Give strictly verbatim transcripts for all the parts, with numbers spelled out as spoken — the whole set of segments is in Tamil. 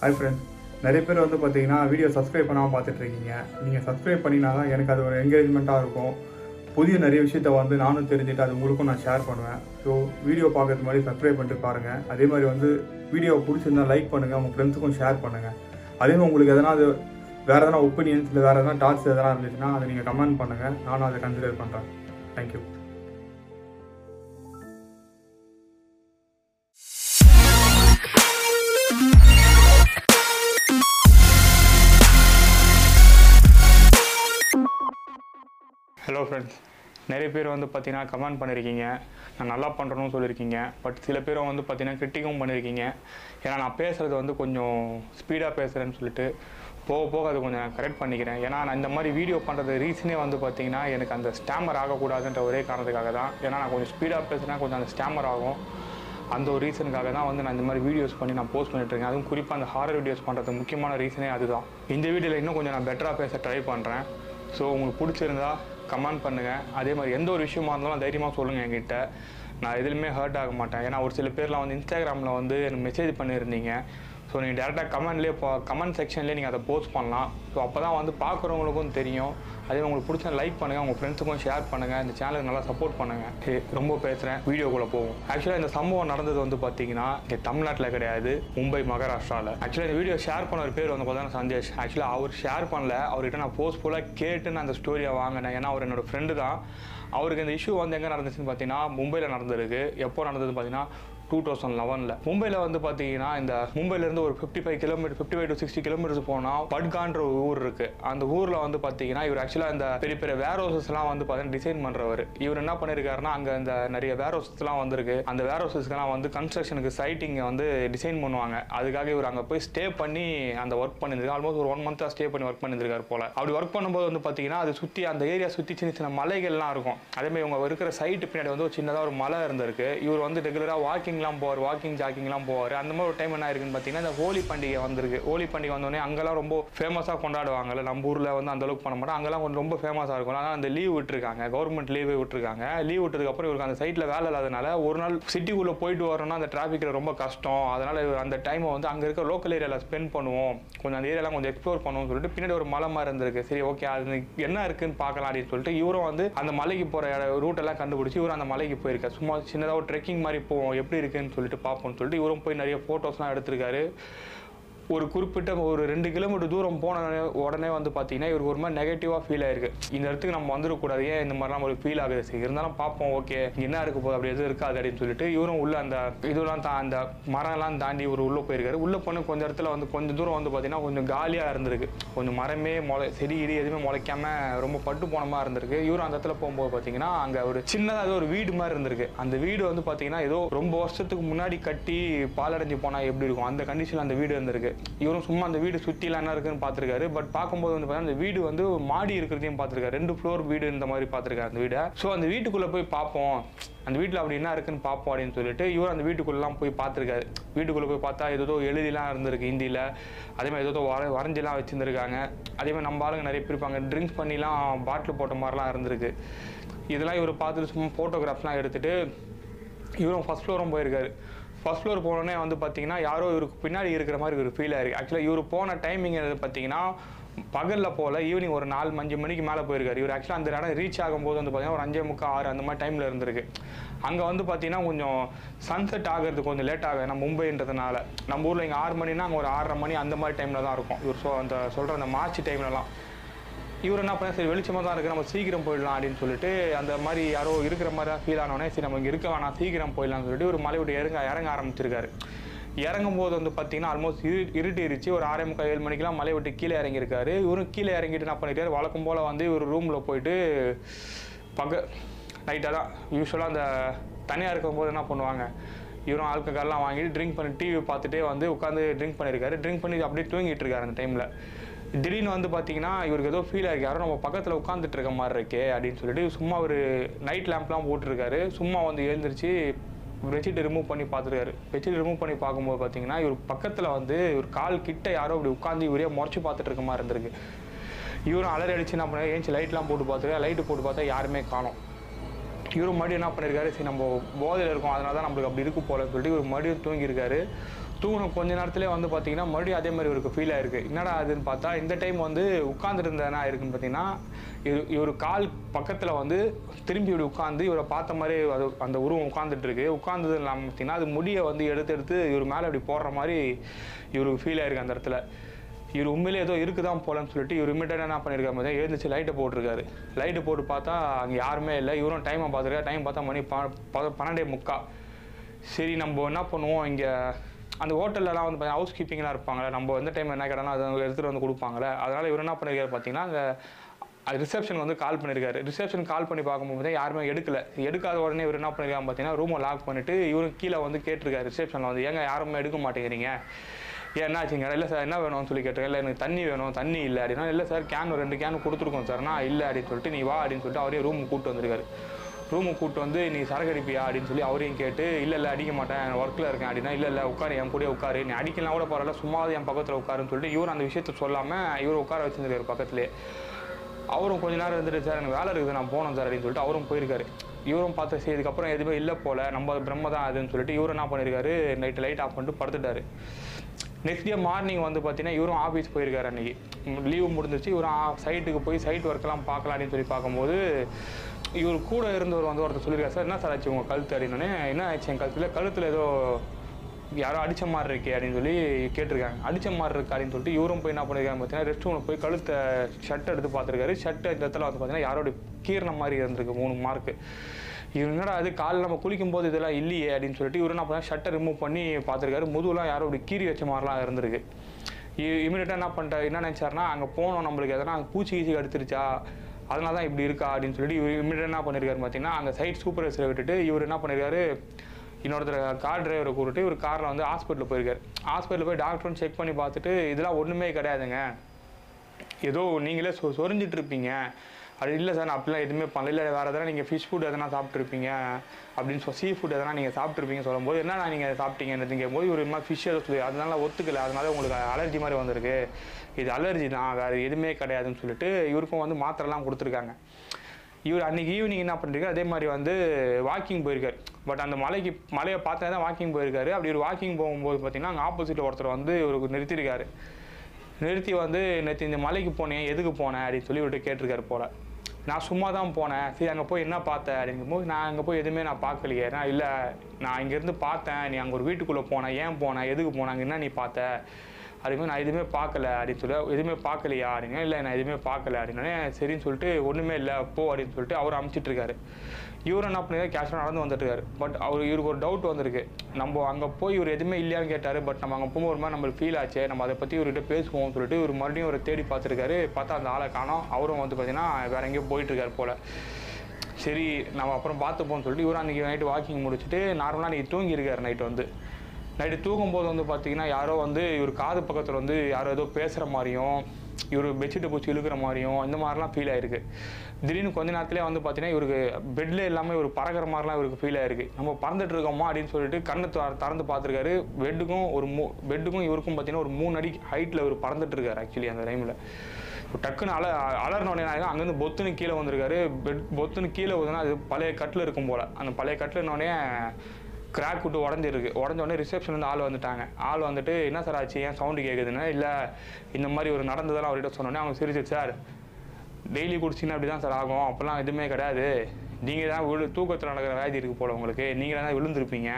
ஹாய் ஃப்ரெண்ட்ஸ், நிறைய பேர் வந்து பார்த்தீங்கன்னா வீடியோ சப்ஸ்கிரைப் பண்ணாமல் பார்த்துட்ருக்கீங்க. நீங்கள் சப்ஸ்கிரைப் பண்ணினா தான் எனக்கு அது ஒரு என்கரேஜ்மெண்ட்டாக இருக்கும். புதிய நிறைய விஷயத்த வந்து நானும் தெரிஞ்சுட்டு அது உங்களுக்கும் நான் ஷேர் பண்ணுவேன். ஸோ வீடியோ பார்க்குறது மாதிரி சப்ஸ்கிரைப் பண்ணிட்டு பாருங்கள். அதே மாதிரி வந்து வீடியோவை பிடிச்சிருந்தால் லைக் பண்ணுங்கள், உங்கள் ஃப்ரெண்ட்ஸுக்கும் ஷேர் பண்ணுங்கள். அதே மாதிரி உங்களுக்கு எதனா அது வேறு எதனா ஒப்பீனியன்ஸ் இல்லை வேறு எதனா டாட்ஸ் எதனா இருந்துச்சுன்னா அதை நீங்கள் கமெண்ட் பண்ணுங்கள். நானும் அதை கன்சிடர் பண்ணுறேன். தேங்க்யூ. ஹலோ ஃப்ரெண்ட்ஸ், நிறைய பேர் வந்து பார்த்தீங்கன்னா கமெண்ட் பண்ணியிருக்கீங்க, நான் நல்லா பண்ணுறேன்னு சொல்லியிருக்கீங்க. பட் சில பேரும் வந்து பார்த்தீங்கன்னா கிரிட்டிக்கும் பண்ணியிருக்கீங்க. ஏன்னா நான் பேசுகிறது வந்து கொஞ்சம் ஸ்பீடாக பேசுகிறேன்னு சொல்லிட்டு போக போக அது கொஞ்சம் நான் கரெக்ட் பண்ணிக்கிறேன். ஏன்னா நான் இந்த மாதிரி வீடியோ பண்ணுறது ரீசனே வந்து பார்த்தீங்கன்னா எனக்கு அந்த ஸ்டாமர் ஆகக்கூடாதுன்ற ஒரே காரணத்துக்காக தான். ஏன்னா நான் கொஞ்சம் ஸ்பீடாக பேசுனா கொஞ்சம் அந்த ஸ்டாமர் ஆகும். அந்த ஒரு ரீசனுக்காக தான் வந்து நான் இந்த மாதிரி வீடியோஸ் பண்ணி நான் போஸ்ட் பண்ணிட்டுருக்கேன். அதுவும் குறிப்பாக அந்த ஹாரர் வீடியோஸ் பண்ணுறது முக்கியமான ரீசனே அதுதான். இந்த வீடியோவில் இன்னும் கொஞ்சம் நான் பெட்டராக பேச ட்ரை பண்ணுறேன். ஸோ உங்களுக்கு பிடிச்சிருந்தா கமெண்ட் பண்ணுங்கள். அதே மாதிரி எந்த ஒரு விஷயமா இருந்தாலும் தைரியமாக சொல்லுங்கள். என்கிட்ட நான் எதுலையுமே ஹர்ட் ஆக மாட்டேன். ஏன்னா ஒரு சில பேர்லாம் வந்து இன்ஸ்டாகிராமில் வந்து எனக்கு மெசேஜ் பண்ணியிருந்தீங்க. ஸோ நீங்கள் டேரெக்டாக கமெண்ட்லேயே இப்போ கமெண்ட் செக்ஷன்லேயே நீங்கள் அதை போஸ்ட் பண்ணலாம். ஸோ அப்போ தான் வந்து பார்க்குறவங்களுக்கும் தெரியும். அதே உங்களுக்கு பிடிச்சா லைக் பண்ணுங்கள், உங்கள் ஃப்ரெண்ட்ஸுக்கும் ஷேர் பண்ணுங்கள். இந்த சேனலுக்கு நல்லா சப்போர்ட் பண்ணுங்கள். ரொம்ப பேசுகிறேன், வீடியோக்குள்ளே போகும். ஆக்சுவலாக இந்த சம்பவம் நடந்தது வந்து பார்த்தீங்கன்னா இங்கே தமிழ்நாட்டில் கிடையாது, மும்பை மகாராஷ்டிராவில். ஆக்சுவலாக இந்த வீடியோ ஷேர் பண்ண ஒரு பேர் வந்து பார்த்தீங்கன்னா சந்தேஷ். ஆக்சுவலாக அவர் ஷேர் பண்ணல, அவர்கிட்ட நான் போஸ்ட்ஃபுல்லாக கேட்டு நான் அந்த ஸ்டோரியை வாங்கினேன். ஏன்னா அவர் என்னோடய ஃப்ரெண்டு தான். அவருக்கு இந்த இஷ்யூ வந்து எங்கே நடந்துச்சுன்னு பார்த்தீங்கன்னா மும்பையில் நடந்திருக்கு. எப்போ நடந்ததுன்னு பார்த்தீங்கன்னா டூ தௌசண்ட் லெவனில் மும்பையில் வந்து பார்த்தீங்கன்னா இந்த மும்பைலேருந்து ஒரு fifty five kilometre fifty five to sixty kilometres போனால் பட்கான்ற ஒரு ஊர் இருக்குது. அந்த ஊரில் வந்து பார்த்தீங்கன்னா இவர் ஆக்சுவலாக இந்த பெரிய பெரிய வேர் ஹவுசஸ்லாம் வந்து பார்த்தீங்கன்னா டிசைன் பண்ணுறவர். இவர் என்ன பண்ணியிருக்காருன்னா அங்கே இந்த நிறைய வேர் ஹவுசஸ்லாம் வந்துருக்கு. அந்த வேர் ஹவுசஸ்க்குலாம் வந்து கன்ஸ்ட்ரக்ஷனுக்கு சைட்டிங்கை வந்து டிசைன் பண்ணுவாங்க. அதுக்காக இவர் அங்கே போய் ஸ்டே பண்ணி அந்த ஒர்க் பண்ணியிருக்காரு. ஆல்மோஸ்ட் ஒரு ஒன் மந்த்தாக ஸ்டே பண்ணி ஒர்க் பண்ணியிருக்காரு போல். அப்படி ஒர்க் பண்ணும்போது வந்து பார்த்தீங்கன்னா அது சுற்றி அந்த ஏரியா சுற்றி சின்ன சின்ன மலைகள்லாம் இருக்கும். அதேமாதிரி இவங்க இருக்கிற சைட்டு பின்னாடி வந்து ஒரு சின்னதாக ஒரு மலை இருந்திருக்கு. இவர் வந்து ரெகுலராக வாக்கிங் போவார், வாக்கிங் ஜாக்கிங்லாம் போவார். அந்த மாதிரி ஒரு டைம் என்ன இருக்குன்னு பார்த்தீங்கன்னா இந்த ஹோலி பண்டிகை வந்திருக்கு. ஹோலி பண்டிகை வந்தோடனே அங்கெல்லாம் ரொம்ப ஃபேமஸாக கொண்டாடுவாங்கல்ல, நம்ம ஊரில் வந்து அந்தளவுக்கு பண்ண மாட்டோம். அங்கெல்லாம் கொஞ்சம் ரொம்ப ஃபேமஸாக இருக்கும். ஆனால் அந்த லீவ் விட்டுருக்காங்க, கவர்மெண்ட் லீவ் விட்டுருக்காங்க. லீவ் விட்டதுக்கப்புறம் இவருக்கு அந்த சைட்டில் வேலை இல்லாதனால ஒரு நாள் சிட்டிக்குள்ளே போயிட்டு வரோன்னா அந்த டிராஃபிக்கில் ரொம்ப கஷ்டம். அதனால் அந்த டைமை வந்து அங்கே இருக்கிற லோக்கல் ஏரியாவில் ஸ்பெண்ட் பண்ணுவோம், கொஞ்சம் அந்த ஏரியாலாம் கொஞ்சம் எக்ஸ்ப்ளோர் பண்ணுவோம்னு சொல்லிட்டு பின்னாடி ஒரு மலை மாதிரி இருந்திருக்கு. சரி ஓகே அது என்ன இருக்குன்னு பார்க்கலாம் அப்படின்னு சொல்லிட்டு இவரும் வந்து அந்த மலைக்கு போகிற ரூட்டெல்லாம் கண்டுபிடிச்சி இவர் அந்த மலைக்கு போயிருக்காரு. சும்மா சின்னதாக ஒரு ட்ரெக்கிங் மாதிரி போவோம், எப்படி இருக்குன்னு சொல்லிட்டு பார்ப்போம்னு சொல்லிட்டு இவரும் போய் நிறைய ஃபோட்டோஸ்லாம் எடுத்திருக்காரு. ஒரு குறிப்பிட்ட ஒரு ரெண்டு கிலோமீட்டர் தூரம் போன உடனே வந்து பார்த்தீங்கன்னா இவருக்கு ஒரு மாதிரி நெகட்டிவாக ஃபீல் ஆயிருக்கு. இந்த இடத்துக்கு நம்ம வந்துடக்கூடாது, ஏன் இந்த மாதிரிலாம் நம்மளுக்கு ஃபீல் ஆகுது. சரி இருந்தாலும் பார்ப்போம், ஓகே என்ன இருக்க போகுது, அப்படி எதுவும் இருக்காது அப்படின்னு சொல்லிட்டு இவரும் உள்ள அந்த இதெல்லாம் தா அந்த மரம்லாம் தாண்டி இவர் உள்ளே போயிருக்காரு. உள்ளே போன கொஞ்சம் இடத்துல வந்து கொஞ்சம் தூரம் வந்து பார்த்தீங்கன்னா கொஞ்சம் காலியாக இருந்திருக்கு. கொஞ்சம் மரமே முளை செடி இடி எதுவுமே முளைக்காம ரொம்ப பட்டு போன மாதிரி இருந்திருக்கு. இவரும் அந்த இடத்துல போகும்போது பார்த்தீங்கன்னா அங்கே ஒரு சின்னதாக ஏதோ ஒரு வீடு மாதிரி இருந்திருக்கு. அந்த வீடு வந்து பார்த்தீங்கன்னா ஏதோ ரொம்ப வருஷத்துக்கு முன்னாடி கட்டி பாலடைஞ்சு போனால் எப்படி இருக்கும் அந்த கண்டிஷனில் அந்த வீடு இருந்திருக்கு. இவரும் சும்மா அந்த வீடு சுற்றிலாம் என்ன இருக்குன்னு பார்த்துருக்காரு. பட் பார்க்கும்போது வந்து பார்த்தீங்கன்னா அந்த வீடு வந்து மாடி இருக்கிறதையும் பார்த்துருக்காரு, ரெண்டு ஃப்ளோர் வீடு இந்த மாதிரி பார்த்துருக்காரு அந்த வீடை. ஸோ அந்த வீட்டுக்குள்ளே போய் பார்ப்போம், அந்த வீட்டில் அப்படி என்ன இருக்குன்னு பார்ப்போம் அப்படின்னு சொல்லிட்டு இவர் அந்த வீட்டுக்குள்ளெலாம் போய் பார்த்துருக்காரு. வீட்டுக்குள்ளே போய் பார்த்தா ஏதோ எழுதிலாம் இருந்திருக்கு ஹிந்தியில். அதேமாதிரி ஏதோ வர வரைஞ்சிலாம் வச்சுருந்துருக்காங்க. அதேமாதிரி நம்ம ஆளுங்க நிறைய பிரிப்பாங்க, ட்ரிங்க்ஸ் பண்ணிலாம் பாட்டில் போட்ட மாதிரிலாம் இருந்திருக்கு. இதெல்லாம் இவர் பார்த்துட்டு சும்மா ஃபோட்டோகிராஃப்லாம் எடுத்துகிட்டு இவரும் ஃபஸ்ட் ஃப்ளோரும் போயிருக்காரு. ஃபஸ்ட் ஃப்ளோர் போனோடனே வந்து பார்த்தீங்கன்னா யாரோ இவருக்கு பின்னாடி இருக்கிற மாதிரி ஒரு ஃபீல் ஆயிருக்கு. ஆக்சுவலாக இவர் போன டைமிங் எது பார்த்தீங்கன்னா பகலில் போல் ஈவினிங் ஒரு நாலு அஞ்சு மணிக்கு மேலே போயிருக்காரு. இவர் ஆக்சுவலாக அந்த இடம் ரீச் ஆகும்போது வந்து பார்த்தீங்கன்னா ஒரு அஞ்சே முக்கால் ஆறு அந்த மாதிரி டைமில் இருந்திருக்கு. அங்கே வந்து பார்த்தீங்கன்னா கொஞ்சம் சன்செட் ஆகிறது கொஞ்சம் லேட் ஆகும். ஏன்னா மும்பைன்றதுனால நம்ம ஊரில் இங்கே ஆறு மணினா அங்கே ஒரு ஆறரை மணி அந்த மாதிரி டைமில் தான் இருக்கும். இவர் ஸோ அந்த சொல்கிற அந்த மார்ச் டைம்லலாம் இவர் என்ன பண்ணால் சரி வெளிச்சமாக தான் இருக்குது, நம்ம சீக்கிரம் போயிடலாம் அப்படின்னு சொல்லிட்டு அந்த மாதிரி யாரோ இருக்கிற மாதிரி தான் ஃபீல் ஆனோடனே சரி நம்ம இங்கே இருக்க வேணாம் சீக்கிரம் போயிடலாம்னு சொல்லிட்டு ஒரு மலை விட்டு இறங்க இறங்க ஆரம்பிச்சிருக்காரு. இறங்கும்போது வந்து பார்த்தீங்கன்னா ஆல்மோஸ்ட் இரு இருட்டிருச்சு ஒரு ஆறே முக்கால் ஏழு மணிக்கெலாம் மலை விட்டு கீழே இறங்கியிருக்காரு. இவரும் கீழே இறங்கிட்டு என்ன பண்ணிட்டார், வழக்கம் போல் வந்து இவர் ரூமில் போயிட்டு பக நைட்டாக தான் யூஸ்வலாக அந்த தனியாக இருக்கும்போது என்ன பண்ணுவாங்க, இவரும் ஆல்கஹால்லாம் வாங்கிட்டு ட்ரிங்க் பண்ணி டிவி பார்த்துட்டே வந்து உட்காந்து ட்ரிங்க் பண்ணியிருக்காரு. ட்ரிங்க் பண்ணி அப்படியே தூங்கிட்டு இருக்காரு. அந்த டைமில் திடீர்னு வந்து பார்த்தீங்கன்னா இவருக்கு ஏதோ ஃபீல் ஆகிருக்கு, யாரும் நம்ம பக்கத்தில் உட்காந்துட்டு இருக்க மாதிரி இருக்கே அப்படின்னு சொல்லிட்டு சும்மா ஒரு நைட் லேம்ப்லாம் போட்டிருக்காரு. சும்மா வந்து எழுந்திரிச்சு பெட்ஷீட் ரிமூவ் பண்ணி பார்த்துருக்காரு. பெட்ஷீட் ரிமூவ் பண்ணி பார்க்கும்போது பார்த்தீங்கன்னா இவர் பக்கத்தில் வந்து ஒரு கால் கிட்ட யாரோ அப்படி உட்காந்து இவரே முறைச்சி பார்த்துட்டு இருக்க மாதிரி இருந்திருக்கு. இவரும் அலறி அடிச்சு என்ன பண்ணாரு, ஏஞ்சி லைட்லாம் போட்டு பார்த்துருக்காரு. லைட்டு போட்டு பார்த்தா யாருமே காணோம். இவர் மறுபடியும் என்ன பண்ணியிருக்காரு, சரி நம்ம போதையில் இருக்கோம் அதனால தான் நம்மளுக்கு அப்படி இருக்கு போகலன்னு சொல்லிட்டு இவர் மறுபடியும் தூங்கியிருக்காரு. தூணும் கொஞ்ச நேரத்துலேயே வந்து பார்த்திங்கன்னா மறுபடியும் அதே மாதிரி இவருக்கு ஃபீல் ஆகிருக்கு. என்னடா அதுன்னு பார்த்தா இந்த டைம் வந்து உட்காந்துருந்தேன்னா இருக்குன்னு பார்த்தீங்கன்னா இவரு இவர் கால் பக்கத்தில் வந்து திரும்பி இப்படி உட்காந்து இவரை பார்த்த மாதிரி அது அந்த உருவம் உட்காந்துட்டுருக்கு. உட்காந்தது இல்லாமல் பார்த்திங்கன்னா அது முடியை வந்து எடுத்து எடுத்து இவர் மேலே இப்படி போடுற மாதிரி இவருக்கு ஃபீல் ஆகிருக்கு அந்த இடத்துல. இவர் உண்மையிலே ஏதோ இருக்குதான் போகலான்னு சொல்லிட்டு இவர் இமிடியேட்டாக என்ன பண்ணியிருக்காரு பார்த்தா எழுந்துச்சு லைட்டை போட்டிருக்காரு. லைட்டு போட்டு பார்த்தா அங்கே யாருமே இல்லை. இவரும் டைமை பார்த்துருக்காரு. டைம் பார்த்தா மணி பன்னெண்டே முக்கா. சரி நம்ம என்ன பண்ணுவோம், இங்கே அந்த ஹோட்டல்லலாம் வந்து பார்த்தீங்கன்னா ஹவுஸ் கீப்பிங்லாம் இருப்பாங்களே, நம்ம எந்த டைம் என்ன கேட்டாலும் அதை எடுத்துகிட்டு வந்து கொடுப்பாங்களே. அதனால் இவர் என்ன பண்ணியிருக்காரு பார்த்தீங்கன்னா அங்கே அது ரிசப்ஷன் வந்து கால் பண்ணியிருக்காரு. ரிசப்ஷன் கால் பண்ணி பார்க்கும்போது யாருமே எடுக்கலை. எடுக்காத உடனே இவர் என்ன பண்ணியிருக்காங்க பார்த்தீங்கன்னா ரூமை லாக் பண்ணிவிட்டு இவரும் கீழே வந்து கேட்டிருக்காரு ரிசப்ஷனில் வந்து, ஏங்க யாருமே எடுக்க மாட்டேங்கிறீங்க, ஏன் என்ன ஆச்சுங்க? இல்லை சார் என்ன வேணும்னு சொல்லி கேட்டிருக்கேன். இல்லை எனக்கு தண்ணி வேணும், தண்ணி இல்லை அப்படின்னா. இல்லை சார் கேன் ரெண்டு கேன் கொடுத்துருக்கோம் சார்னா. இல்லை அப்படின்னு சொல்லிட்டு நீ வா அப்படின்னு சொல்லிட்டு அவரே ரூம் கூப்பிட்டு வந்திருக்காரு. ரூமுக்கு கூப்பிட்டு வந்து நீ சரக்கு அடிப்பியா அப்படின்னு சொல்லி அவரையும் கேட்டு, இல்லை இல்லை அடிக்க மாட்டேன் ஒர்க்கில் இருக்கேன் அப்படின்னா. இல்லை இல்லை உட்காரு என் கூட உட்காரு, நீ அடிக்கலாம் கூட பரவாயில்ல சும்மா என் பக்கத்தில் உட்காருன்னு சொல்லிட்டு இவர் அந்த விஷயத்த சொல்லாமல் இவர் உட்கார வச்சுருக்காரு பக்கத்துலேயே. அவரும் கொஞ்ச நேரம் இருந்துட்டு சார் எனக்கு வேலை இருக்குது நான் போனோம் சார் அப்படின்னு சொல்லிட்டு அவரும் போயிருக்காரு. இவரும் பார்த்து சரி இதுக்கப்புறம் எதுவுமே இல்லை போல் நம்ம பிரம்ம தான் அதுன்னு சொல்லிட்டு இவரும் என்ன பண்ணியிருக்காரு நைட்டு லைட் ஆஃப் பண்ணிட்டு படுத்துட்டாரு. நெக்ஸ்ட் டே மார்னிங் வந்து பார்த்தீங்கன்னா இவரும் ஆஃபீஸ் போயிருக்காரு. அன்றைக்கி லீவு முடிஞ்சிச்சு. இவரும் சைட்டுக்கு போய் சைட் ஒர்க்கெல்லாம் பார்க்கலாம் அப்படின்னு சொல்லி பார்க்கும்போது இவர் கூட இருந்தவர் வந்து ஒருத்தர் சொல்லியிருக்காரு, சார் என்ன சார் ஆச்சு உங்கள் கழுத்து அப்படின்னே. என்ன ஆச்சு என் கழுத்தில், கழுத்தில் ஏதோ யாரோ அடித்த மாதிரி இருக்கே அப்படின்னு சொல்லி கேட்டிருக்காங்க. அடித்த மாதிரி இருக்கு அப்படின்னு சொல்லிட்டு இவரும் போய் என்ன பண்ணியிருக்காங்க பார்த்தீங்கன்னா ரெஸ்ட் ரூமில் போய் கழுத்தை ஷர்ட் எடுத்து பார்த்துருக்காரு. ஷர்ட் இடத்துல வந்து பார்த்தீங்கன்னா யாரோட கீரண மாதிரி இருந்திருக்கு மூணு மார்க்கு. இவர் என்னடா அது காலில் நம்ம குளிக்கும்போது இதெல்லாம் இல்லையே அப்படின்னு சொல்லிட்டு இவர் என்ன பண்ணால் ஷர்ட்டை ரிமூவ் பண்ணி பார்த்துருக்காரு. முதுகுலாம் யாரோ இப்படி கீறி வச்ச மாதிரிலாம் இருந்திருக்கு. இமீடியட்டாக என்ன பண்ணிட்டார் என்ன நினச்சாருன்னா அங்கே போனோம் நம்மளுக்கு எதனா பூச்சி கீச்சி எடுத்துருச்சா அதனால தான் இப்படி இருக்கா அப்படின்னு சொல்லிட்டு இவர் இமீடியட்டாக என்ன பண்ணியிருக்காரு பார்த்தீங்கன்னா அங்கே சைட் சூப்பர்வைசரை விட்டுட்டு இவர் என்ன பண்ணியிருக்காரு இன்னொருத்தர் கார் டிரைவரை கூப்பிட்டு இவர் காரில் வந்து ஹாஸ்பிட்டலில் போயிருக்காரு. ஹாஸ்பிட்டலில் போய் டாக்டரும் செக் பண்ணி பார்த்துட்டு இதெல்லாம் ஒன்றுமே கிடையாதுங்க, ஏதோ நீங்களே சொ சொரிஞ்சிட்டு இருப்பீங்க அது. இல்லை சார் நான் அப்படிலாம் எதுவுமே பண்ணல. இல்லை வேறு எதனா நீங்கள் ஃபிஷ் ஃபுட் எதனா சாப்பிட்ருப்பீங்க அப்படின்னு சொல்லி சீ ஃபுட் எதனா நீங்கள் சாப்பிட்ருப்பீங்கன்னு சொல்லும்போது என்ன நான் நீங்கள் சாப்பிட்டீங்கன்னு கேட்கும்போது ஒரு மாதிரி ஃபிஷ் எதோ சொல்லி அதனால ஒத்துக்கலை, அதனால உங்களுக்கு அலர்ஜி மாதிரி வந்திருக்கு, இது அலர்ஜி தான் வேறு எதுவுமே கிடையாதுன்னு சொல்லிட்டு இவருக்கும் வந்து மாத்திரைலாம் கொடுத்துருக்காங்க. இவர் அன்றைக்கி ஈவினிங் என்ன பண்ணிருக்காரு அதே மாதிரி வந்து வாக்கிங் போயிருக்காரு. பட் அந்த மலைக்கு மலையை பார்த்தா தான் வாக்கிங் போயிருக்காரு. அப்படி ஒரு வாக்கிங் போகும்போது பார்த்திங்கன்னா அங்கே ஆப்போசிட்டில் ஒருத்தர் வந்து இவருக்கு நிறுத்தியிருக்காரு. நிறுத்தி வந்து நேற்று இந்த மலைக்கு போனேன் எதுக்கு போனேன் அப்படின்னு சொல்லி இவர்கிட்ட கேட்டிருக்காரு போல். நான் சும்மா தான் போனேன். சரி அங்கே போய் என்ன பார்த்தேன் அப்படிங்கும்போது நான் அங்கே போய் எதுவுமே நான் பார்க்கலையே. நான் இல்லை நான் இங்கேருந்து பார்த்தேன், நீ அங்கே ஒரு வீட்டுக்குள்ளே போனேன், ஏன் போனேன் எதுக்கு போனாங்க என்ன நீ பார்த்த அப்படிங்கும்போது நான் எதுவுமே பார்க்கல அப்படின்னு சொல்லி எதுவுமே பார்க்கலையா அப்படின்னா. இல்லை நான் எதுவுமே பார்க்கல அப்படின்னே. சரின்னு சொல்லிட்டு ஒன்றுமே இல்லை போ அப்படின்னு சொல்லிட்டு அவர் அனுப்பிச்சிட்ருக்காரு. இவர் என்ன பண்ணியிருக்காரு கேஷாக நடந்து வந்துட்டுருக்காரு. பட் அவர் இவருக்கு ஒரு டவுட் வந்திருக்கு, நம்ம அங்கே போய் இவர் எதுவுமே இல்லையான்னு கேட்டார். பட் நம்ம அங்கே போகும்போது ஒரு மாதிரி நம்மளுக்கு ஃபீல் ஆச்சு, நம்ம அதை பற்றி இவர்கிட்ட பேசுவோம்னு சொல்லிட்டு இவர் மறுபடியும் அவரை தேடி பார்த்துருக்காரு. பார்த்தா அந்த ஆளை காணோம். அவரும் வந்து பார்த்தீங்கன்னா வேறு எங்கேயோ போயிட்டுருக்காரு போல். சரி நம்ம அப்புறம் பார்த்துப்போம்னு சொல்லிட்டு இவரும் அன்றைக்கி நைட்டு வாக்கிங் முடிச்சுட்டு நார்மலாக அன்றைக்கி தூங்கியிருக்காரு. நைட்டு வந்து நைட்டு தூங்கும்போது வந்து பார்த்திங்கன்னா யாரோ வந்து இவர் காது பக்கத்தில் வந்து யாரோ ஏதோ பேசுகிற மாதிரியும் இவர் பெட்ஷீட்டை பூச்சி இழுக்கிற மாதிரியும் இந்த மாதிரிலாம் ஃபீல் ஆகிருக்கு. திடீர்னு கொஞ்ச நேரத்துலேயே வந்து பார்த்திங்கன்னா இவருக்கு பெட்டில் எல்லாமே ஒரு பறக்கிற மாதிரிலாம் இவருக்கு ஃபீல் ஆகிருக்கு. நம்ம பறந்துட்டு இருக்கோமா அப்படின்னு சொல்லிட்டு கண்ணை திறந்து பார்த்துருக்காரு. பெட்டுக்கும் ஒரு மூ பெட்டுக்கும் இவருக்கும் பார்த்திங்கன்னா ஒரு மூணு அடி ஹைட்டில் இவர் பறந்துட்டுருக்காரு. ஆக்சுவலி அந்த டைமில் டக்குன்னு அல அலர்னோடனே ஆகிடும். அங்கேருந்து பொத்துன்னு கீழே வந்திருக்காரு. பெட் பொத்துன்னு கீழே வந்துன்னா அது பழைய கட்டில் இருக்கும் போல். அந்த பழைய கட்டிலன்னொடனே கிராக் விட்டு உடஞ்சிருக்கு. உடஞ்சோடனே ரிசப்ஷன்லேருந்து ஆள் வந்துட்டாங்க. ஆள் வந்துட்டு என்ன சார் ஆச்சு ஏன் சவுண்டு கேட்குதுன்னா. இல்லை இந்த மாதிரி ஒரு நடந்ததெல்லாம் அவர்கிட்ட சொன்னோன்னே அவங்க சிரிச்சிச்சு. சார் டெய்லி குடிச்சிங்கன்னா அப்படி தான் சார் ஆகும், அப்போல்லாம் எதுவுமே கிடையாது, நீங்கள் தான் விழு தூக்கத்தில் நடக்கிற வியாதி இருக்குது போல் உங்களுக்கு, நீங்கள் தான் விழுந்திருப்பீங்க,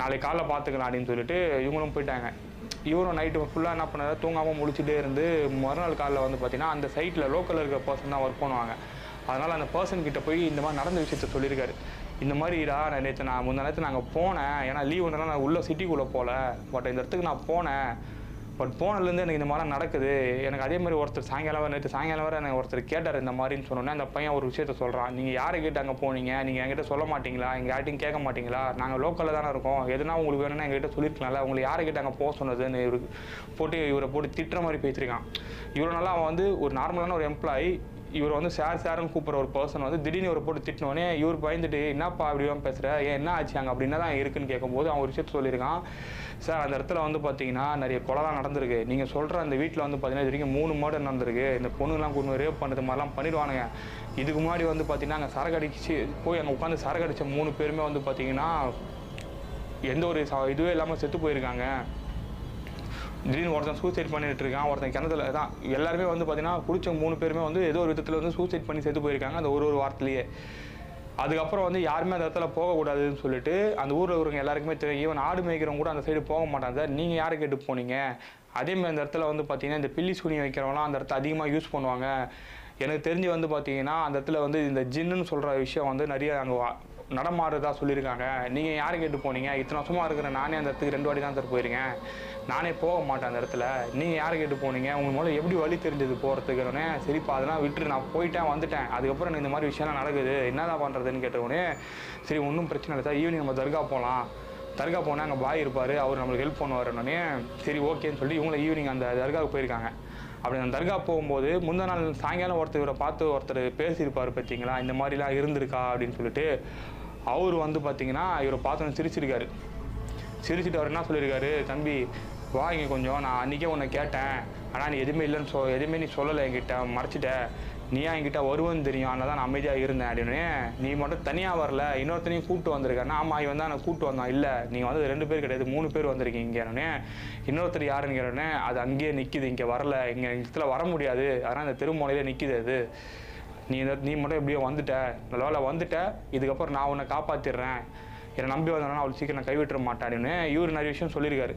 நாளைக்கு காலைல பார்த்துக்கலாம் அப்படின்னு சொல்லிட்டு இவங்களும் போயிட்டாங்க. இவரும் நைட்டு ஃபுல்லாக என்ன பண்ணார் தூங்காமல் முடிச்சுட்டே இருந்து மறுநாள் காலையில் வந்து பார்த்திங்கன்னா அந்த சைட்டில் லோக்கலில் இருக்கிற பர்சன் தான் ஒர்க் பண்ணுவாங்க. அதனால் அந்த பர்சன்கிட்ட போய் இந்த மாதிரி நடந்த விஷயத்த சொல்லியிருக்காரு. இந்த மாதிரிடா நான் நேற்று நான் முந்த நேரத்தில் நாங்கள் போனேன், ஏன்னா லீவ் வந்தோன்னா நான் உள்ளே சிட்டிக்குள்ளே போகல, பட் இந்த இடத்துக்கு நான் போனேன், பட் போனதுலேருந்து எனக்கு இந்த மாதிரிலாம் நடக்குது. எனக்கு அதே மாதிரி ஒருத்தர் சாயங்காலம் வர நேற்று சாயங்காலம் வர எனக்கு ஒருத்தர் கேட்டார் இந்த மாதிரின்னு சொன்னோன்னே அந்த பையன் ஒரு விஷயத்த சொல்கிறான். நீங்கள் யாரை கேட்டு அங்கே போனீங்க, நீங்கள் என்கிட்ட சொல்ல மாட்டிங்களா, எங்கள் யார்ட்டையும் கேட்க மாட்டிங்களா, நாங்கள் லோக்கலில் தானே இருக்கோம், எதுனா உங்களுக்கு வேணும்னா எங்கள்கிட்ட சொல்லியிருக்கலாம்ல, உங்களை யாரை கேட்டு அங்கே போக சொன்னதுன்னு இவருக்கு போட்டு இவரை போட்டு திட்டுற மாதிரி பேசியிருக்கான். இவ்வளோ நாளாக அவன் வந்து ஒரு நார்மலான ஒரு எம்ப்ளாயி, இவர் வந்து சார் சார்னு கூப்பிட்ற ஒரு பர்சன் வந்து திடீர்னு ஒரு போட்டு திட்டினோடனே இவர் பயந்துட்டு என்னப்பா அப்படிலாம் பேசுகிற, ஏன் என்ன ஆச்சு அங்கே அப்படின்னா தான் இருக்குன்னு கேட்கும்போது அவன் ஒரு விஷயத்த சொல்லியிருக்கான். சார் அந்த இடத்துல வந்து பார்த்தீங்கன்னா நிறைய கொலைலாம் நடந்திருக்கு, நீங்கள் சொல்கிற அந்த வீட்டில் வந்து பார்த்தீங்கன்னா இது வரைக்கும் மூணு மர்டர் நடந்திருக்கு, இந்த பொண்ணுலாம் கொண்டு ரேப் பண்ணுறது மாதிரிலாம் பண்ணிடுவானுங்க. இதுக்கு முன்னாடி வந்து பார்த்தீங்கன்னா அங்கே சரக்கு அடிச்சு போய் அங்கே உட்காந்து சரக்கு அடித்த மூணு பேருமே வந்து பார்த்தீங்கன்னா எந்த ஒரு இதுவே இல்லாமல் செத்து போயிருக்காங்க. திடீர்னு ஒருத்தன் சூசைட் பண்ணிகிட்டு இருக்கான், ஒருத்தன் கிணத்துல தான் எல்லாருமே வந்து பார்த்தீங்கன்னா பிடிச்ச மூணு பேருமே வந்து ஏதோ ஒரு விதத்தில் வந்து சூசைட் பண்ணி செத்து போயிருக்காங்க அந்த ஒரு ஒரு வாரத்துலேயே. அதுக்கப்புறம் வந்து யாருமே அந்த இடத்துல போகக்கூடாதுன்னு சொல்லிட்டு அந்த ஊரில் இருக்கிறவங்க எல்லாருக்குமே தெரியும். ஈவன் ஆடு மேய்க்கிறவங்க கூட அந்த சைடு போக மாட்டாங்க சார், நீங்கள் யாரை கேட்டு போனீங்க? அதேமாதிரி அந்த இடத்துல வந்து பார்த்தீங்கன்னா இந்த பில்லி சூனி வைக்கிறவங்களாம் அந்த இடத்த அதிகமாக யூஸ் பண்ணுவாங்க. எனக்கு தெரிஞ்சு வந்து பார்த்தீங்கன்னா அந்த இடத்துல வந்து இந்த ஜின்னுன்னு சொல்கிற விஷயம் வந்து நிறைய அங்கே நடமாறுதா சொல்லியிருக்காங்க. நீங்கள் யாரை கேட்டு போனீங்க? இத்தனை வருஷமாக இருக்கிற நானே அந்த இடத்துக்கு ரெண்டு வாட்டி தான் சார் போயிருக்கேன், நானே போக மாட்டேன் அந்த இடத்துல. நீங்கள் யாரை கேட்டு போனீங்க? உங்களுக்கு மூலம் எப்படி வழி தெரிஞ்சது போகிறதுக்குன்னு? சரிப்பா அதெல்லாம் விட்டுரு, நான் போயிட்டேன் வந்துட்டேன், அதுக்கப்புறம் எனக்கு இந்த மாதிரி விஷயம்லாம் நடக்குது, என்னதான் பண்ணுறதுன்னு கேட்டவுடனே சரி ஒன்றும் பிரச்சனை இல்லை சார், ஈவினிங் நம்ம தர்கா போகலாம், தர்கா போனால் அங்கே பாய் இருப்பார், அவர் நம்மளுக்கு ஹெல்ப் பண்ணுவார்னே சரி ஓகேன்னு சொல்லி இவங்கள ஈவினிங் அந்த தர்காவுக்கு போயிருக்காங்க. அப்படி அந்த தர்கா போகும்போது முந்தா நாள் சாயங்காலம் ஒருத்தர் இவரை பார்த்து ஒருத்தர் பேசியிருப்பார் பார்த்தீங்களா, இந்த மாதிரிலாம் இருந்திருக்கா அப்படின்னு சொல்லிட்டு. அவர் வந்து பார்த்தீங்கன்னா இவரை பார்த்து சிரிச்சிருக்காரு. சிரிச்சுட்டு அவர் என்ன சொல்லியிருக்காரு, தம்பி வா இங்கே கொஞ்சம், நான் அன்றைக்கே உன்னை கேட்டேன் ஆனால் நீ எதுவுமே இல்லைன்னு சொ எதுவுமே நீ சொல்லலை, என்கிட்ட மறைச்சிட்ட, நீயா என்கிட்ட வருவேன்னு தெரியும் அதனால் தான் நான் அமைதியாக இருந்தேன் அப்படின்னு. நீ மட்டும் தனியாக வரல, இன்னொருத்தனையும் கூப்பிட்டு வந்திருக்காருன்னா. ஆமாம் இவன் தான் எனக்கு கூப்பிட்டு வந்தான். இல்லை நீங்கள் வந்து ரெண்டு பேர் கிடையாது, மூணு பேர் வந்திருக்கீங்கன்னே. இன்னொருத்தர் யாருன்னு கேட்டோன்னே அது அங்கேயே நிற்கிது, இங்கே வரல, இங்கே இடத்துல வர முடியாது, அதனால் இந்த தெருமொழியில் நிற்கிது அது. நீ நீ மட்டும் எப்படியோ வந்துட்ட, நல்லவேளை வந்துட்ட, இதுக்கப்புறம் நான் உன்னை காப்பாற்றிடுறேன், என்னை நம்பி வந்தோன்னா அவளுக்கு சீக்கிரம் நான் கைவிட்டுற மாட்டேன் அப்படின்னு இவர் நிறைய விஷயம் சொல்லியிருக்காரு.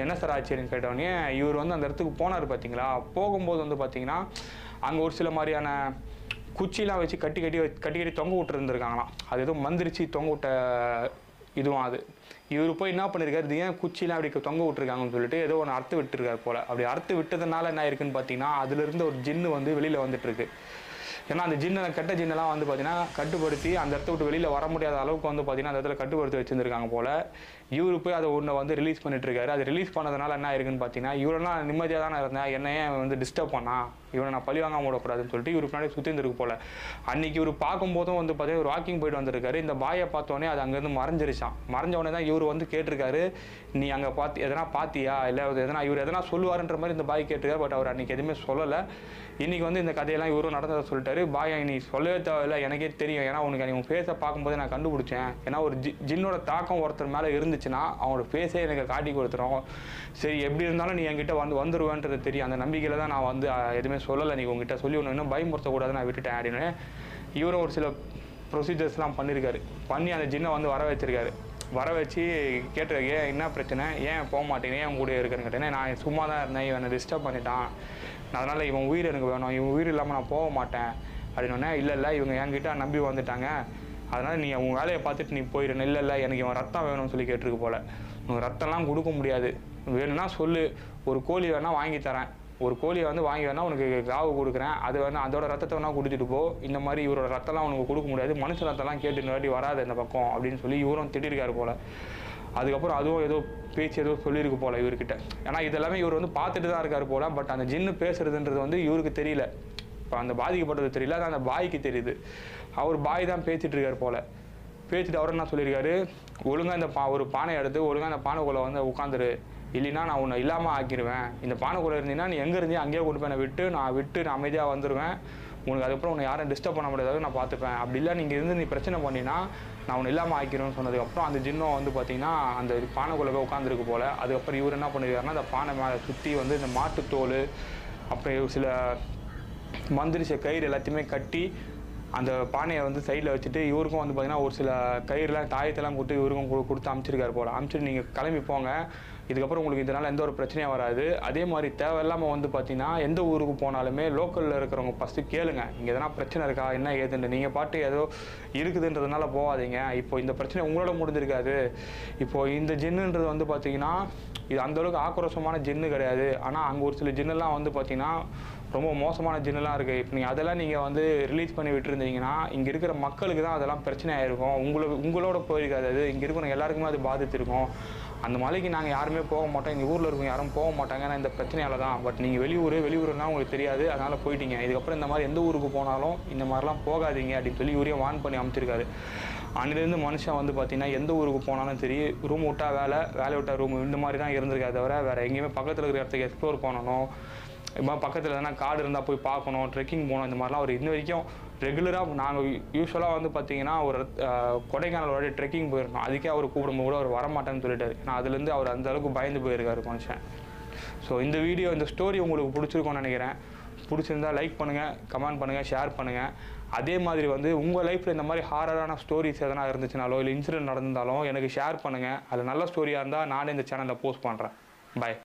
என்ன சார் ஆச்சரியன்னு கேட்டோடனே இவர் வந்து அந்த இடத்துக்கு போனார் பார்த்தீங்களா. போகும்போது வந்து பார்த்தீங்கன்னா அங்கே ஒரு சில மாதிரியான குச்சிலாம் வச்சு கட்டி கட்டி கட்டி கட்டி தொங்க விட்டுருந்துருக்காங்களாம். அது எதுவும் மந்திரிச்சு தொங்க விட்ட இதுவும் அது. இவர் போய் என்ன பண்ணியிருக்காரு, ஏன் குச்சிலாம் அப்படி தொங்க விட்டுருக்காங்கன்னு சொல்லிட்டு ஏதோ ஒன்று அறுத்து விட்டுருக்காரு போல். அப்படி அறுத்து விட்டதுனால என்ன இருக்குன்னு பார்த்தீங்கன்னா அதுலேருந்து ஒரு ஜின்னு வந்து வெளியில் வந்துட்டுருக்கு. ஏன்னா அந்த ஜின்ன கெட்ட ஜின்னெலாம் வந்து பார்த்தீங்கன்னா கட்டுப்படுத்தி அந்த இடத்த விட்டு வெளியில் வர முடியாத அளவுக்கு வந்து பார்த்தீங்கன்னா அந்த இடத்துல கட்டுப்படுத்தி வச்சுருந்துருக்காங்க போல். இவரு போய் அதை ஒன்றை வந்து ரிலீஸ் பண்ணிட்டுருக்காரு. அது ரிலீஸ் பண்ணதுனால என்ன இருக்குன்னு பார்த்தீங்கன்னா இவரெல்லாம் நிம்மதியாக தானே இருந்தேன், என்னையே வந்து டிஸ்டர்ப் பண்ணா, இவனை நான் பழி வாங்காமல் விடக்கூடாதுன்னு சொல்லிட்டு இவரு பின்னாடி சுற்றிருந்துருக்கு போல். அன்றைக்கி இவர் பார்க்கும்போதும் வந்து பார்த்தீங்கன்னா ஒரு வாக்கிங் போய்ட்டு வந்திருக்காரு. இந்த பாயை பார்த்தோன்னே அது அங்கேருந்து மறைஞ்சிருச்சான். மறைஞ்சவொடனே தான் இவர் வந்து கேட்டிருக்காரு, நீ அங்கே பார்த்து எதனா பார்த்தியா இல்லை எதனா இவர் எதனா சொல்லுவாருன்ற மாதிரி இந்த பாய் கேட்டிருக்காரு. பட் அவர் அன்றைக்கி எதுவுமே சொல்லலை. இன்றைக்கி வந்து இந்த கதையெல்லாம் இவரும் நடந்ததை சொல்லிட்டாரு. பாய் நீ சொல்லவே தேவையில்லை, எனக்கே தெரியும், ஏன்னா உனக்கு நீங்கள் ஃபேஸை பார்க்கும்போது நான் கண்டுபிடிச்சேன். ஏன்னா ஒரு ஜி ஜின்னோட தாக்கம் ஒருத்தர் மேலே இருந்துச்சுன்னா அவனோட ஃபேஸே எனக்கு காட்டி கொடுத்துரும். சரி எப்படி இருந்தாலும் நீ என்கிட்ட வந்து வந்துடுவேன்றது தெரியும், அந்த நம்பிக்கையில் தான் நான் வந்து எதுவுமே சொல்லலை, நீங்கள் உங்ககிட்ட சொல்லி ஒன்று இன்னும் பயமுறுத்தக்கூடாது, நான் விட்டுட்டேன் அப்படின்னு இவரும் ஒரு சில ப்ரொசீஜர்ஸ்லாம் பண்ணியிருக்காரு. பண்ணி அந்த ஜின்னை வந்து வர வச்சிருக்காரு. வர வச்சு கேட்டிருக்கே என்ன பிரச்சனை, ஏன் போக மாட்டேங்கிறேன், என் கூட இருக்கிறேன்னு கேட்டேன். நான் சும்மா தான் இருந்தேன், இவனை டிஸ்டர்ப் பண்ணிட்டான், அதனால் இவன் உயிர் எனக்கு வேணும், இவன் உயிர் இல்லாமல் நான் போக மாட்டேன் அப்படின்னோடனே. இல்லை இல்லை இவங்க என்கிட்ட நம்பி வந்துட்டாங்க, அதனால் நீ உன் வேலையை பார்த்துட்டு நீ போயிடணும். இல்லை இல்லை எனக்கு இவன் ரத்தம் வேணும்னு சொல்லி கேட்டிருக்கு போல். உனக்கு ரத்தம்லாம் கொடுக்க முடியாது, வேணும்னா சொல்லு, ஒரு கோழி வேணால் வாங்கி தரேன், ஒரு கோழியை வந்து வாங்கி வேணால் உனக்கு காவு கொடுக்குறேன், அது வேணால் அதோட ரத்தத்தை வேணால் கொடுத்துட்டு போ, இந்த மாதிரி இவரோட ரத்தம்லாம் உனக்கு கொடுக்க முடியாது, மனுஷ ரத்தம்லாம் கேட்டு நிறைய வராது இந்த பக்கம் அப்படின்னு சொல்லி இவரும் திட்டிருக்காரு போல். அதுக்கப்புறம் அதுவும் ஏதோ பேச்சு ஏதோ சொல்லியிருக்கு போல் இவர்கிட்ட. ஏன்னா இதெல்லாமே இவர் வந்து பார்த்துட்டு தான் இருக்காரு போல். பட் அந்த ஜின்னு பேசுறதுன்றது வந்து இவருக்கு தெரியல, இப்போ அந்த பாதிக்கப்பட்டது தெரியல, அது அந்த பாய்க்கு தெரியுது. அவர் பாய் தான் பேசிகிட்டு இருக்காரு போல். பேசிட்டு அவர் என்ன சொல்லியிருக்காரு, ஒழுங்காக இந்த பா ஒரு பானை எடுத்து ஒழுங்காக அந்த பானைக்குள்ளே வந்து உட்காந்துரு, இல்லைன்னா நான் உன்னை இல்லாமல் ஆக்கிடுவேன், இந்த பானைக்குள்ளே இருந்தீங்கன்னா நீ எங்கே இருந்தே அங்கேயே கொண்டு போய் நான் விட்டு நான் விட்டு நான் அமைதியாக வந்துடுவேன், உனக்கு அதுக்கப்புறம் உன்னை யாரும் டிஸ்டர்ப் பண்ண முடியாத நான் பார்த்துப்பேன், அப்படி இல்லை நீங்கள் இருந்து நீ பிரச்சனை பண்ணினா நான் உன்னை இல்லாமல் ஆக்கிறேன்னு சொன்னதுக்கப்புறம் அந்த ஜின்னம் வந்து பார்த்தீங்கன்னா அந்த பானைக்குள்ளே போய் உட்காந்துருக்கு போல். அதுக்கப்புறம் இவர் என்ன பண்ணியிருக்காருன்னா அந்த பானை மேலே சுற்றி வந்து இந்த மாட்டுத்தோல் அப்புறம் சில மந்திரிச்ச கயிறு எல்லாத்தையுமே கட்டி அந்த பானையை வந்து சைடில் வச்சுட்டு இவருக்கும் வந்து பார்த்தீங்கன்னா ஒரு சில கயிறுலாம் தாயத்தெல்லாம் கொடுத்து இவருக்கும் கொடுத்து அமுச்சிருக்காரு போல். அமுச்சிட்டு நீங்கள் கிளம்பி போங்க, இதுக்கப்புறம் உங்களுக்கு இதனால் எந்த ஒரு பிரச்சனையாக வராது. அதே மாதிரி தேவையில்லாமல் வந்து பார்த்தீங்கன்னா எந்த ஊருக்கு போனாலுமே லோக்கலில் இருக்கிறவங்க ஃபஸ்ட்டு கேளுங்க, இங்கே எதனா பிரச்சனை இருக்கா என்ன ஏதுன்னு. நீங்கள் பாட்டு ஏதோ இருக்குதுன்றதுனால போகாதீங்க. இப்போது இந்த பிரச்சனை உங்களோட முடிஞ்சிருக்காது. இப்போது இந்த ஜின்னுன்றது வந்து பார்த்தீங்கன்னா இது அந்தளவுக்கு ஆக்ரோஷமான ஜின்னு கிடையாது. ஆனால் அங்கே ஒரு சில ஜின்னெல்லாம் வந்து பார்த்தீங்கன்னா ரொம்ப மோசமான ஜின்னெலாம் இருக்குது. இப்போ நீங்கள் அதெல்லாம் நீங்கள் வந்து ரிலீஸ் பண்ணி விட்டுருந்தீங்கன்னா இங்கே இருக்கிற மக்களுக்கு தான் அதெல்லாம் பிரச்சனையாக இருக்கும், உங்களுக்கு உங்களோட போயிருக்காது, அது இங்கே இருக்கிற எல்லாருக்குமே அது பாதித்திருக்கும். அந்த மலைக்கு நாங்கள் யாருமே போக மாட்டோம், எங்கள் ஊரில் இருக்கவங்க யாரும் போக மாட்டாங்க, ஏன்னா இந்த பிரச்சனையால தான். பட் நீங்கள் வெளியூர் வெளியூர்னா உங்களுக்கு தெரியாது, அதனால் போயிட்டீங்க. இதுக்கப்புறம் இந்த மாதிரி எந்த ஊருக்கு போனாலும் இந்த மாதிரிலாம் போகாதீங்க அப்படின்னு சொல்லி இவரையும் வார்ன் பண்ணி அனுப்பிச்சிருக்காரு. அன்னிலேருந்து மனுஷன் வந்து பார்த்தீங்கன்னா எந்த ஊருக்கு போனாலும் சரி, ரூம் விட்டா வேலை, வேலை விட்டா ரூம், இந்த மாதிரி தான் இருந்திருக்காது தவிர வேறு எங்கேயுமே பக்கத்தில் இருக்கிற இடத்துக்கு எக்ஸ்ப்ளோர் பண்ணணும் இப்போ பக்கத்தில் எதனா காடு இருந்தால் போய் பார்க்கணும், ட்ரெக்கிங் போகணும், இந்த மாதிரிலாம் அவர் இன்ன வரைக்கும் ரெகுலராக நாங்கள் யூஸ்வலாக வந்து பார்த்தீங்கன்னா ஒரு கொடைக்கானல் ஒரு ட்ரெக்கிங் போயிருக்கோம். அதுக்கே அவர் கூப்பிடும்போது கூட அவர் வரமாட்டேன்னு சொல்லிட்டாரு. ஏன்னா அதுலேருந்து அவர் அந்தளவுக்கு பயந்து போயிருக்காரு கொஞ்சம். ஸோ இந்த வீடியோ, இந்த ஸ்டோரி உங்களுக்கு பிடிச்சிருக்கோன்னு நினைக்கிறேன். பிடிச்சிருந்தால் லைக் பண்ணுங்கள், கமெண்ட் பண்ணுங்கள், ஷேர் பண்ணுங்கள். அதே மாதிரி வந்து உங்கள் லைஃப்பில் இந்த மாதிரி ஹாரரான ஸ்டோரிஸ் எதனா இருந்துச்சுனாலோ இல்லை இன்சிடென்ட் நடந்தாலும் எனக்கு ஷேர் பண்ணுங்கள். அது நல்ல ஸ்டோரியாக இருந்தால் நானே இந்த சேனலில் போஸ்ட் பண்ணுறேன். பாய்.